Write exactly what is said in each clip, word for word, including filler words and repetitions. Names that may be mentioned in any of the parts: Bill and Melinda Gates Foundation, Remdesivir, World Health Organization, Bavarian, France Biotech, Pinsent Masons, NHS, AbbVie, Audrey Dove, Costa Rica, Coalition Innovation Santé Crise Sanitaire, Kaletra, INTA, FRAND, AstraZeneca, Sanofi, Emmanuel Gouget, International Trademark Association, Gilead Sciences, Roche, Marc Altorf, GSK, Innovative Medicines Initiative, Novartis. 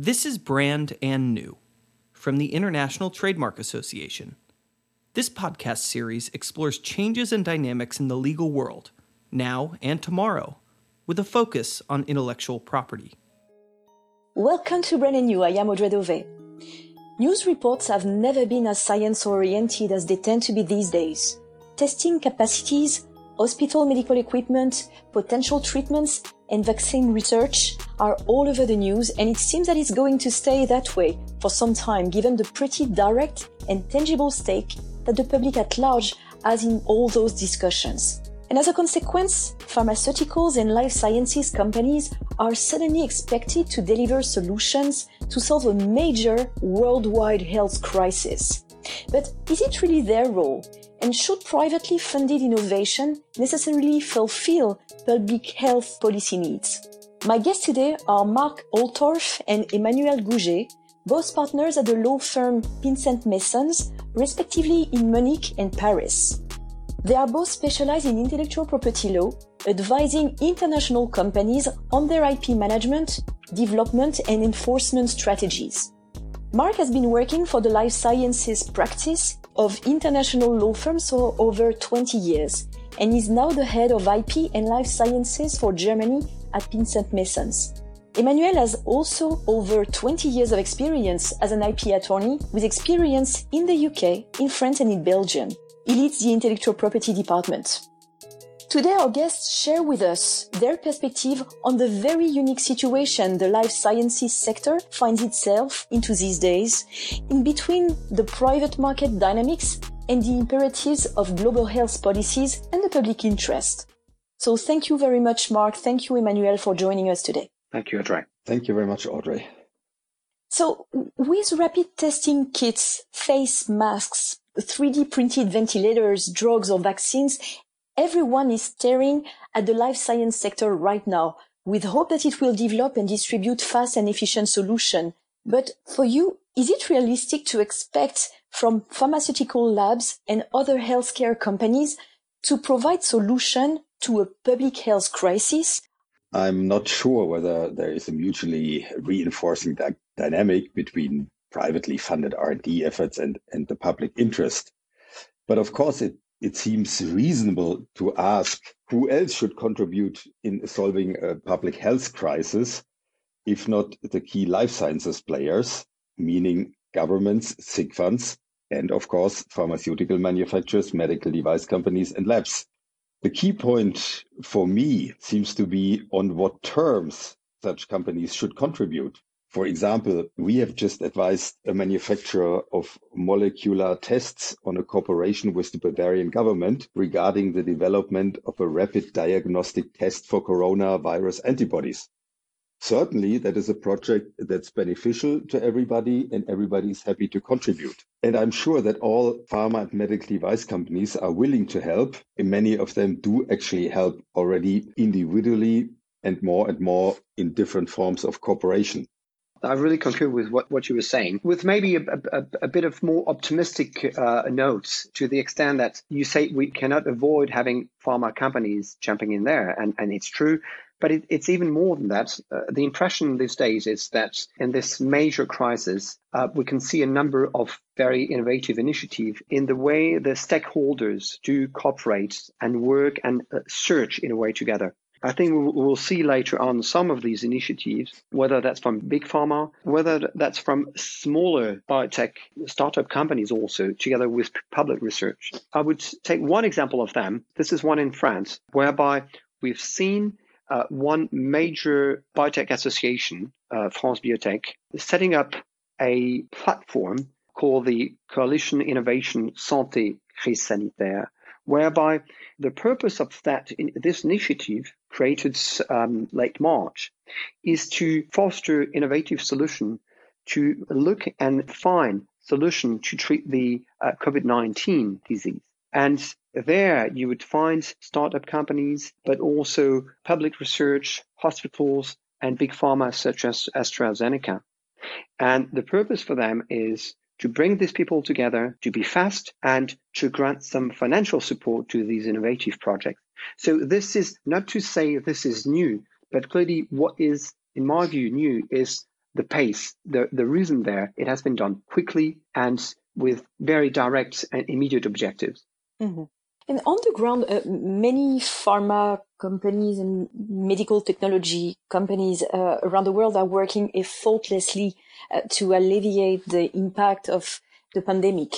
This is Brand and New from the International Trademark Association. This podcast series explores changes and dynamics in the legal world, now and tomorrow, with a focus on intellectual property. Welcome to Brand and New. I am Audrey Dove. News reports have never been as science-oriented as they tend to be these days. Testing capacities, hospital medical equipment, potential treatments, and vaccine research are all over the news, and it seems that it's going to stay that way for some time, given the pretty direct and tangible stake that the public at large has in all those discussions. And as a consequence, pharmaceuticals and life sciences companies are suddenly expected to deliver solutions to solve a major worldwide health crisis. But is it really their role? And should privately funded innovation necessarily fulfill public health policy needs? My guests today are Marc Altorf and Emmanuel Gouget, both partners at the law firm Pinsent Masons, respectively in Munich and Paris. They are both specialized in intellectual property law, advising international companies on their I P management, development, and enforcement strategies. Marc has been working for the life sciences practice of international law firms for over twenty years and is now the head of I P and life sciences for Germany at Pinsent Masons. Emmanuel has also over twenty years of experience as an I P attorney with experience in the U K, in France and in Belgium. He leads the intellectual property department. Today our guests share with us their perspective on the very unique situation the life sciences sector finds itself into these days, in between the private market dynamics and the imperatives of global health policies and the public interest. So thank you very much, Marc. Thank you, Emmanuel, for joining us today. Thank you, Audrey. Thank you very much, Audrey. So with rapid testing kits, face masks, three D printed ventilators, drugs or vaccines, everyone is staring at the life science sector right now with hope that it will develop and distribute fast and efficient solutions. But for you, is it realistic to expect from pharmaceutical labs and other healthcare companies to provide solution to a public health crisis? I'm not sure whether there is a mutually reinforcing di- dynamic between privately funded R and D efforts and, and the public interest. But of course, it It seems reasonable to ask who else should contribute in solving a public health crisis, if not the key life sciences players, meaning governments, sick funds, and of course, pharmaceutical manufacturers, medical device companies, and labs. The key point for me seems to be on what terms such companies should contribute. For example, we have just advised a manufacturer of molecular tests on a cooperation with the Bavarian government regarding the development of a rapid diagnostic test for coronavirus antibodies. Certainly, that is a project that's beneficial to everybody and everybody is happy to contribute. And I'm sure that all pharma and medical device companies are willing to help, and many of them do actually help already individually and more and more in different forms of cooperation. I really concur with what, what you were saying, with maybe a, a, a bit of more optimistic uh, notes, to the extent that you say we cannot avoid having pharma companies jumping in there, and, and it's true. But it, it's even more than that. Uh, the impression these days is that in this major crisis, uh, we can see a number of very innovative initiatives in the way the stakeholders do cooperate and work and uh, search in a way together. I think we'll see later on some of these initiatives, whether that's from big pharma, whether that's from smaller biotech startup companies also, together with public research. I would take one example of them. This is one in France, whereby we've seen uh, one major biotech association, uh, France Biotech, setting up a platform called the Coalition Innovation Santé Crise Sanitaire, whereby the purpose of that, in this initiative created um, late March, is to foster innovative solution, to look and find solution to treat the uh, COVID nineteen disease. And there you would find startup companies, but also public research, hospitals, and big pharma such as AstraZeneca. And the purpose for them is to bring these people together, to be fast, and to grant some financial support to these innovative projects. So this is not to say this is new, but clearly what is, in my view, new is the pace, the, the reason there, it has been done quickly and with very direct and immediate objectives. Mm-hmm. And on the ground, uh, many pharma companies and medical technology companies uh, around the world are working effortlessly uh, to alleviate the impact of the pandemic.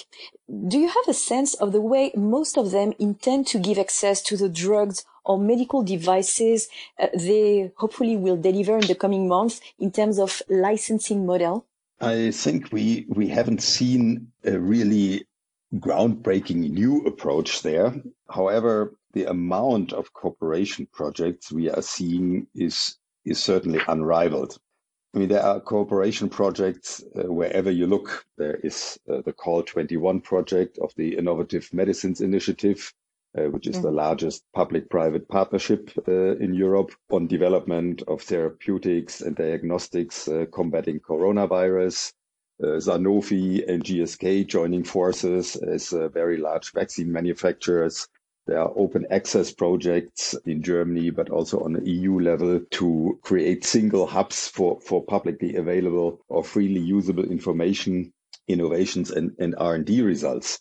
Do you have a sense of the way most of them intend to give access to the drugs or medical devices uh, they hopefully will deliver in the coming months in terms of licensing model? I think we, we haven't seen a really groundbreaking new approach there. However, the amount of cooperation projects we are seeing is is certainly unrivaled. I mean, there are cooperation projects uh, wherever you look. There is uh, the Call twenty-one project of the Innovative Medicines Initiative, uh, which is mm-hmm. the largest public-private partnership uh, in Europe on development of therapeutics and diagnostics uh, combating coronavirus. Uh, Sanofi and G S K joining forces as uh, very large vaccine manufacturers. There are open access projects in Germany, but also on the E U level to create single hubs for, for publicly available or freely usable information, innovations, and, and R and D results.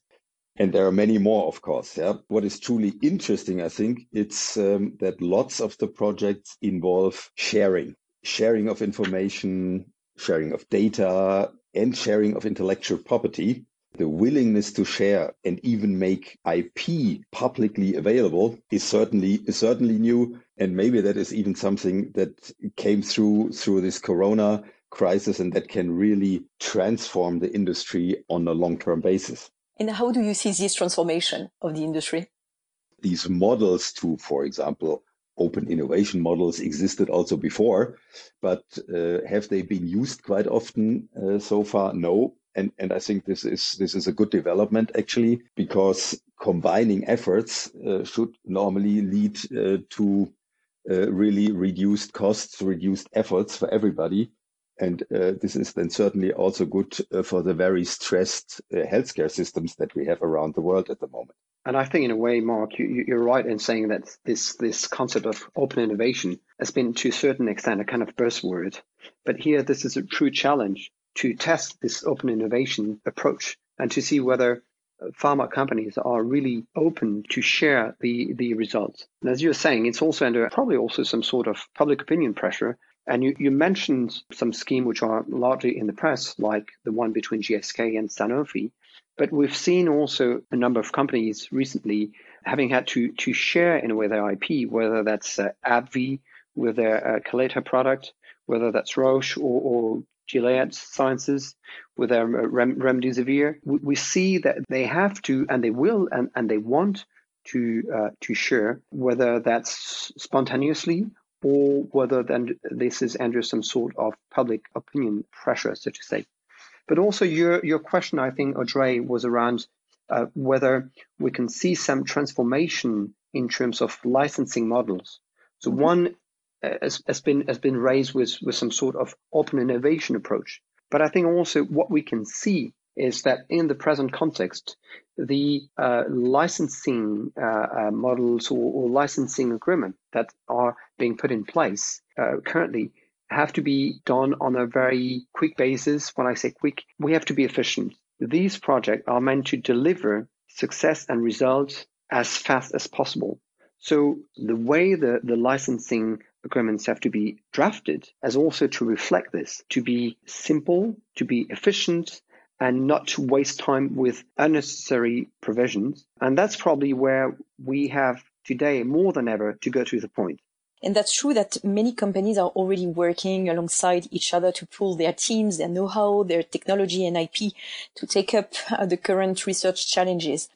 And there are many more, of course. Yeah. What is truly interesting, I think, it's um, that lots of the projects involve sharing, sharing of information, sharing of data, and sharing of intellectual property. The willingness to share and even make I P publicly available is certainly is certainly new, and maybe that is even something that came through through this corona crisis, and that can really transform the industry on a long-term basis. And how do you see this transformation of the industry? These models to, for example, open innovation models existed also before, but uh, have they been used quite often uh, so far? No. And and I think this is this is a good development, actually, because combining efforts uh, should normally lead uh, to uh, really reduced costs, reduced efforts for everybody. And uh, this is then certainly also good uh, for the very stressed uh, healthcare systems that we have around the world at the moment. And I think in a way, Marc, you, you're right in saying that this, this concept of open innovation has been to a certain extent a kind of buzzword. But here, this is a true challenge to test this open innovation approach and to see whether pharma companies are really open to share the, the results. And as you're saying, it's also under probably also some sort of public opinion pressure. And you, you mentioned some schemes which are largely in the press, like the one between G S K and Sanofi. But we've seen also a number of companies recently having had to, to share in a way their I P, whether that's uh, AbbVie with their uh, Kaletra product, whether that's Roche or, or Gilead Sciences with their Rem- Remdesivir. We, we see that they have to, and they will, and, and they want to uh, to share, whether that's spontaneously or whether then this is under some sort of public opinion pressure, so to say. But also your your question, I think, Audrey, was around uh, whether we can see some transformation in terms of licensing models. So mm-hmm. one uh, has, has been has been raised with, with some sort of open innovation approach. But I think also what we can see is that in the present context, the uh, licensing uh, uh, models or, or licensing agreement that are being put in place uh, currently have to be done on a very quick basis. When I say quick, we have to be efficient. These projects are meant to deliver success and results as fast as possible. So the way the, the licensing agreements have to be drafted has also to reflect this, to be simple, to be efficient, and not to waste time with unnecessary provisions. And that's probably where we have today more than ever to go to the point. And that's true that many companies are already working alongside each other to pool their teams, their know-how, their technology and I P to take up uh, the current research challenges.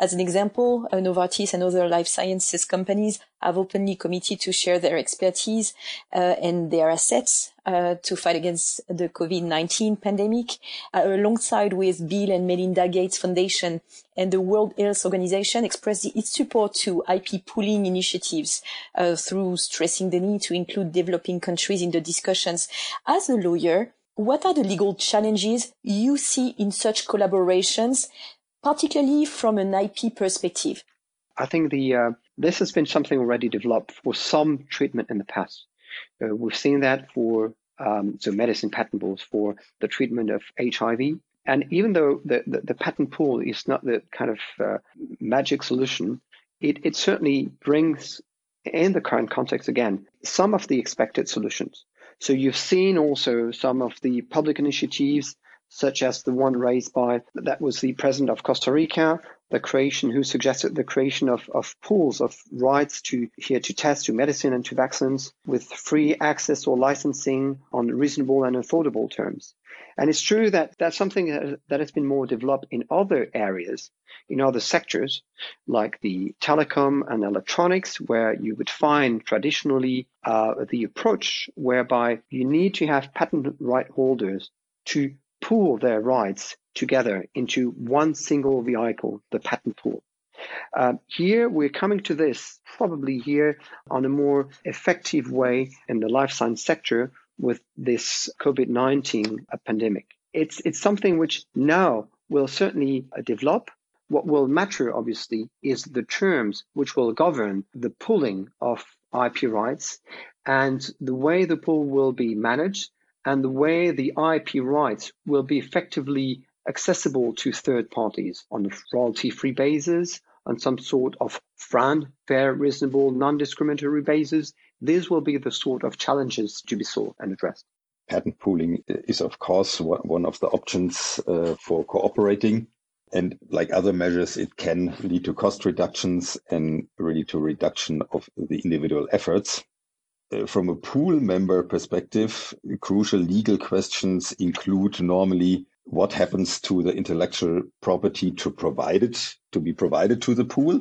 As an example, uh, Novartis and other life sciences companies have openly committed to share their expertise uh, and their assets uh, to fight against the COVID nineteen pandemic, uh, alongside with Bill and Melinda Gates Foundation and the World Health Organization expressed its support to I P pooling initiatives uh, through stressing the need to include developing countries in the discussions. As a lawyer, what are the legal challenges you see in such collaborations, particularly from an I P perspective? I think the uh, this has been something already developed for some treatment in the past. Uh, we've seen that for um, so medicine patentables for the treatment of H I V. And even though the, the, the patent pool is not the kind of uh, magic solution, it, it certainly brings, in the current context again, some of the expected solutions. So you've seen also some of the public initiatives, such as the one raised by, that was the president of Costa Rica, the creation, who suggested the creation of, of pools of rights to here to test, to medicine and to vaccines with free access or licensing on reasonable and affordable terms. And it's true that that's something that has been more developed in other areas, in other sectors, like the telecom and electronics, where you would find traditionally uh, the approach whereby you need to have patent right holders to pool their rights together into one single vehicle, the patent pool. Uh, here, we're coming to this probably here on a more effective way in the life science sector with this COVID nineteen pandemic. It's, it's something which now will certainly develop. What will matter, obviously, is the terms which will govern the pooling of I P rights and the way the pool will be managed and the way the I P rights will be effectively accessible to third parties on a royalty-free basis, on some sort of frand, fair, reasonable, non-discriminatory basis. These will be the sort of challenges to be solved and addressed. Patent pooling is, of course, one of the options uh, for cooperating. And like other measures, it can lead to cost reductions and really to reduction of the individual efforts. From a pool member perspective, crucial legal questions include normally what happens to the intellectual property to provide it, to be provided to the pool,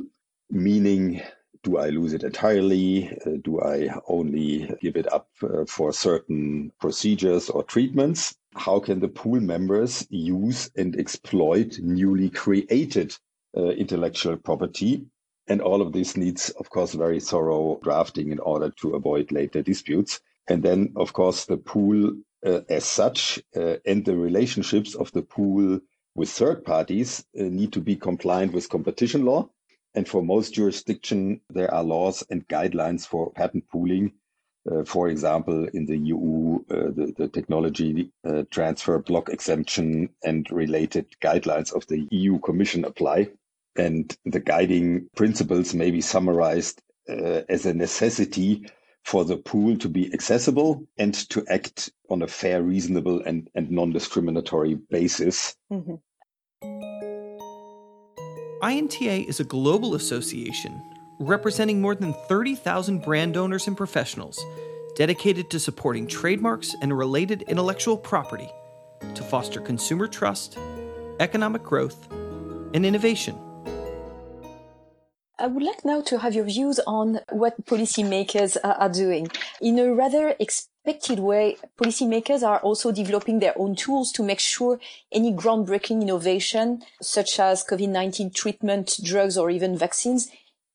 meaning do I lose it entirely? Uh, do I only give it up uh, for certain procedures or treatments? How can the pool members use and exploit newly created uh, intellectual property? And all of this needs, of course, very thorough drafting in order to avoid later disputes. And then, of course, the pool uh, as such uh, and the relationships of the pool with third parties uh, need to be compliant with competition law. And for most jurisdictions, there are laws and guidelines for patent pooling. Uh, for example, in the E U, uh, the, the technology uh, transfer block exemption and related guidelines of the E U Commission apply. And the guiding principles may be summarized uh, as a necessity for the pool to be accessible and to act on a fair, reasonable, and, and non-discriminatory basis. Mm-hmm. I N T A is a global association representing more than thirty thousand brand owners and professionals dedicated to supporting trademarks and related intellectual property to foster consumer trust, economic growth, and innovation. I would like now to have your views on what policymakers are doing. In a rather expected way, policymakers are also developing their own tools to make sure any groundbreaking innovation, such as COVID nineteen treatment, drugs, or even vaccines,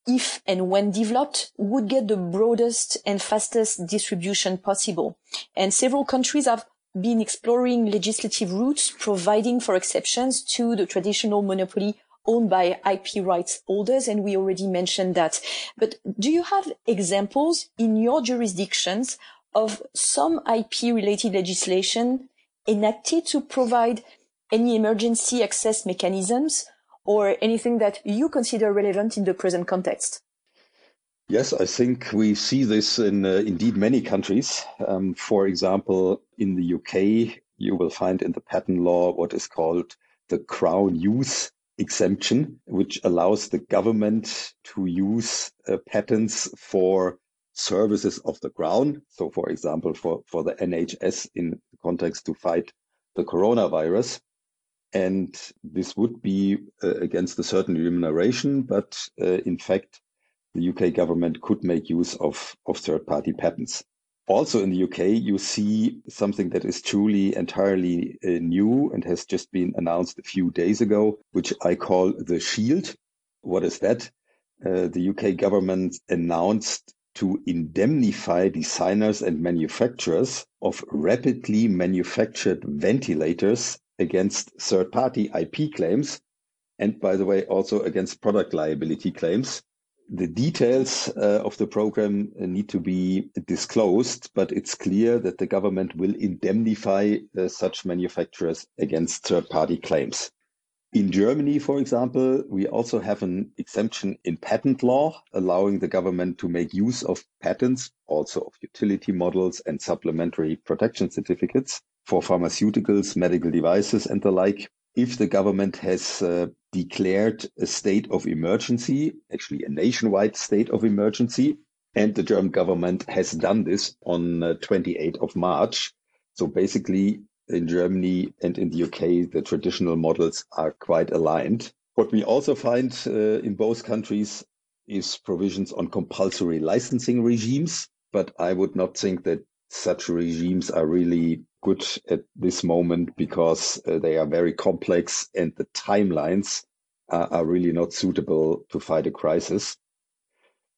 if and when developed, would get the broadest and fastest distribution possible. And several countries have been exploring legislative routes, providing for exceptions to the traditional monopoly owned by I P rights holders, and we already mentioned that. But do you have examples in your jurisdictions of some I P-related legislation enacted to provide any emergency access mechanisms or anything that you consider relevant in the present context? Yes, I think we see this in uh, indeed many countries. Um, for example, in the U K, you will find in the patent law what is called the Crown Use exemption, which allows the government to use uh, patents for services of the crown. So, for example, for, for the N H S in context to fight the coronavirus. And this would be uh, against a certain remuneration, but uh, in fact, the U K government could make use of, of third-party patents. Also in the U K, you see something that is truly entirely uh, new and has just been announced a few days ago, which I call the shield. What is that? Uh, the U K government announced to indemnify designers and manufacturers of rapidly manufactured ventilators against third-party I P claims, and by the way, also against product liability claims. the details uh, of the program need to be disclosed, but it's clear that the government will indemnify uh, such manufacturers against third-party claims. In Germany, for example, we also have an exemption in patent law allowing the government to make use of patents, also of utility models and supplementary protection certificates for pharmaceuticals, medical devices and the like, if the government has uh, declared a state of emergency, actually a nationwide state of emergency, and the German government has done this on uh, twenty-eighth of March. So basically, in Germany and in the U K, the traditional models are quite aligned. What we also find uh, in both countries is provisions on compulsory licensing regimes, but I would not think that such regimes are really good at this moment because uh, they are very complex and the timelines are, are really not suitable to fight a crisis.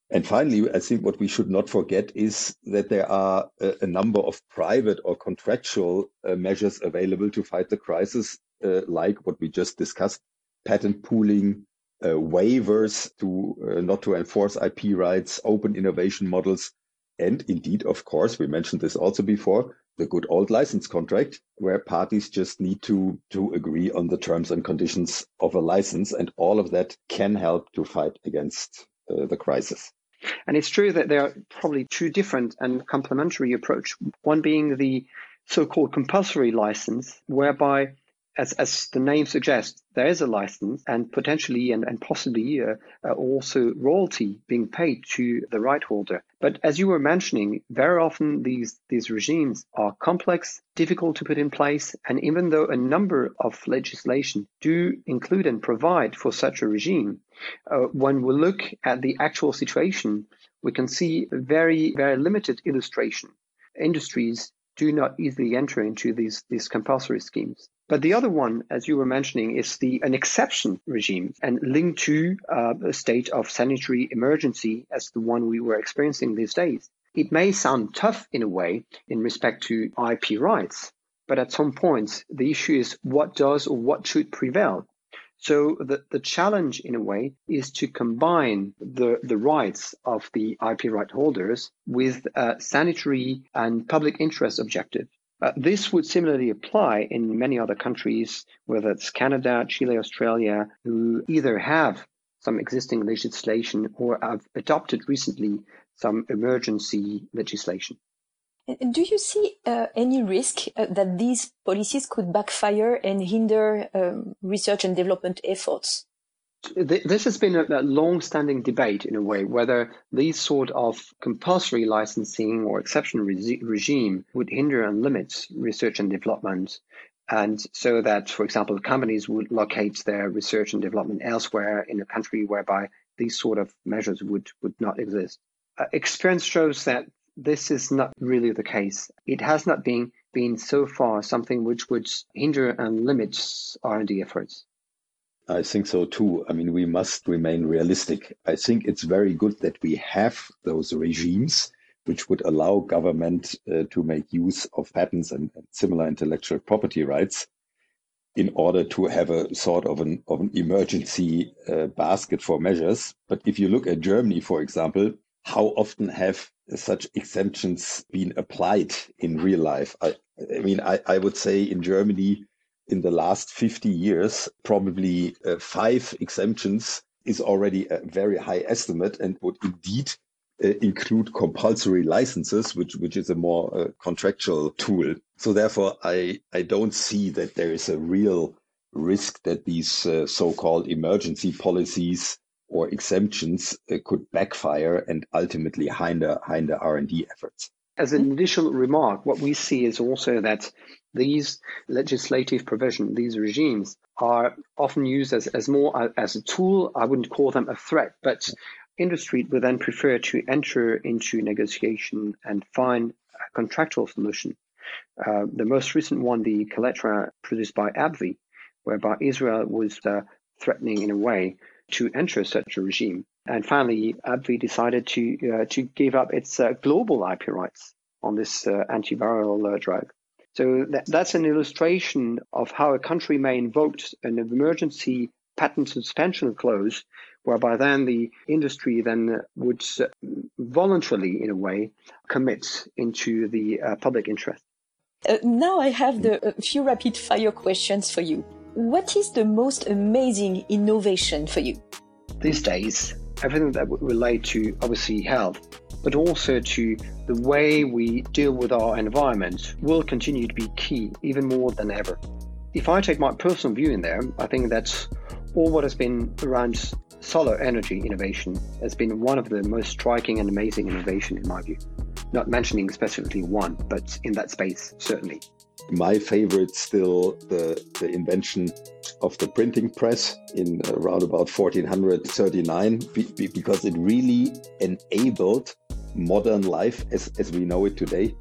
And finally, I think what we should not forget is that there are a, a number of private or contractual uh, measures available to fight the crisis, uh, like what we just discussed, patent pooling, uh, waivers to uh, not to enforce I P rights, open innovation models, and indeed, of course, we mentioned this also before, the good old license contract, where parties just need to, to agree on the terms and conditions of a license, and all of that can help to fight against uh, the crisis. And it's true that there are probably two different and complementary approaches, one being the so-called compulsory license, whereby, as, as the name suggests, there is a license and potentially and, and possibly uh, uh, also royalty being paid to the right holder. But as you were mentioning, very often these, these regimes are complex, difficult to put in place, and even though a number of legislation do include and provide for such a regime, uh, when we look at the actual situation, we can see very, very limited illustration. Industries do not easily enter into these, these compulsory schemes. But the other one, as you were mentioning, is the an exception regime and linked to uh, a state of sanitary emergency as the one we were experiencing these days. It may sound tough in a way in respect to I P rights, but at some points, the issue is what does or what should prevail. So the, the challenge in a way is to combine the, the rights of the I P right holders with uh, sanitary and public interest objectives. Uh, this would similarly apply in many other countries, whether it's Canada, Chile, Australia, who either have some existing legislation or have adopted recently some emergency legislation. Do you see uh, any risk uh, that these policies could backfire and hinder um, research and development efforts? This has been a long-standing debate in a way, whether these sort of compulsory licensing or exception re- regime would hinder and limit research and development. And so that, for example, companies would locate their research and development elsewhere in a country whereby these sort of measures would, would not exist. Uh, experience shows that this is not really the case. It has not been, been so far something which would hinder and limit R and D efforts. I think so too. I mean, we must remain realistic. I think it's very good that we have those regimes which would allow government uh, to make use of patents and, and similar intellectual property rights in order to have a sort of an, of an emergency uh, basket for measures. But if you look at Germany, for example, how often have such exemptions been applied in real life? I, I mean, I, I would say in Germany, in the last fifty years, probably uh, five exemptions is already a very high estimate and would indeed uh, include compulsory licenses, which which is a more uh, contractual tool. So therefore, I, I don't see that there is a real risk that these uh, so-called emergency policies or exemptions uh, could backfire and ultimately hinder, hinder R and D efforts. As an additional remark, what we see is also that these legislative provisions, these regimes, are often used as, as more as a tool. I wouldn't call them a threat, but industry would then prefer to enter into negotiation and find a contractual solution. Uh, the most recent one, the Kaletra produced by AbbVie, whereby Israel was uh, threatening in a way to enter such a regime. And finally, AbbVie decided to uh, to give up its uh, global I P rights on this uh, antiviral uh, drug. So th- that's an illustration of how a country may invoke an emergency patent suspension clause whereby then the industry then would voluntarily, in a way, commit into the uh, public interest. Uh, now I have the uh, few rapid fire questions for you. What is the most amazing innovation for you? These days, everything that would relate to, obviously, health, but also to the way we deal with our environment will continue to be key, even more than ever. If I take my personal view in there, I think that's all what has been around solar energy innovation has been one of the most striking and amazing innovation in my view. Not mentioning specifically one, but in that space, certainly. My favorite still the, the invention of the printing press in around about fourteen thirty-nine, because it really enabled modern life as, as we know it today.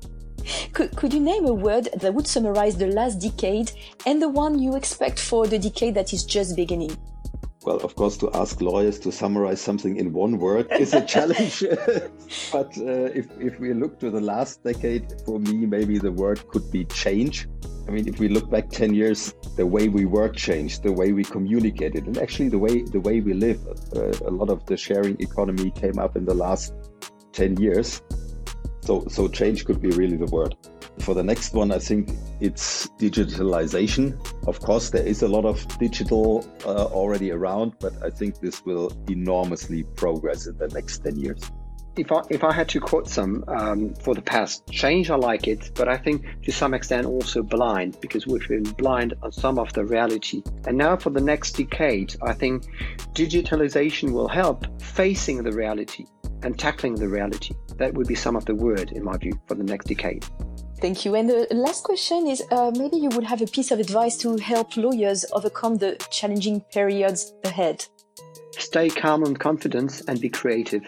Could, could you name a word that would summarize the last decade and the one you expect for the decade that is just beginning? Well, of course, to ask lawyers to summarize something in one word is a challenge. But uh, if, if we look to the last decade, for me, maybe the word could be change. I mean, if we look back ten years, the way we work changed, the way we communicated, and actually the way the way we live. Uh, a lot of the sharing economy came up in the last ten years. So, so change could be really the word. For the next one, I think it's digitalization. Of course, there is a lot of digital uh, already around, but I think this will enormously progress in the next ten years. If I, if I had to quote some um, for the past, change, I like it, but I think to some extent also blind, because we've been blind on some of the reality. And now for the next decade, I think digitalization will help facing the reality and tackling the reality. That would be some of the word, in my view, for the next decade. Thank you. And the last question is, uh, maybe you would have a piece of advice to help lawyers overcome the challenging periods ahead. Stay calm and confident and be creative.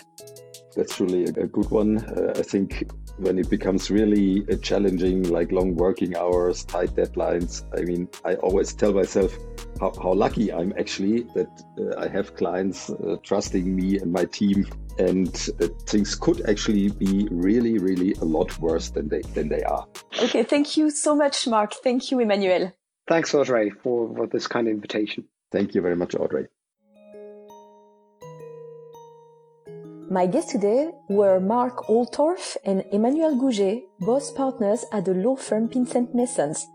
That's really a good one. Uh, I think when it becomes really uh, challenging, like long working hours, tight deadlines, I mean, I always tell myself how, how lucky I'm actually that uh, I have clients uh, trusting me and my team. And uh, things could actually be really, really a lot worse than they than they are. Okay, thank you so much, Marc. Thank you, Emmanuel. Thanks, Audrey, for, for this kind of invitation. Thank you very much, Audrey. My guests today were Marc Altorf and Emmanuel Gouget, both partners at the law firm Pinsent Masons.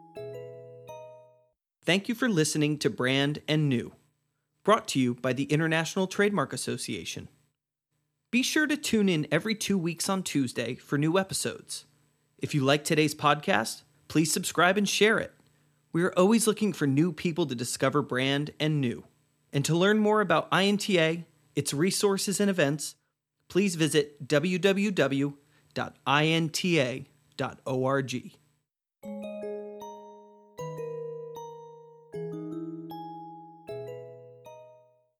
Thank you for listening to Brand and New, brought to you by the International Trademark Association. Be sure to tune in every two weeks on Tuesday for new episodes. If you like today's podcast, please subscribe and share it. We are always looking for new people to discover Brand and New. And to learn more about I N T A, its resources and events, please visit w w w dot inta dot org.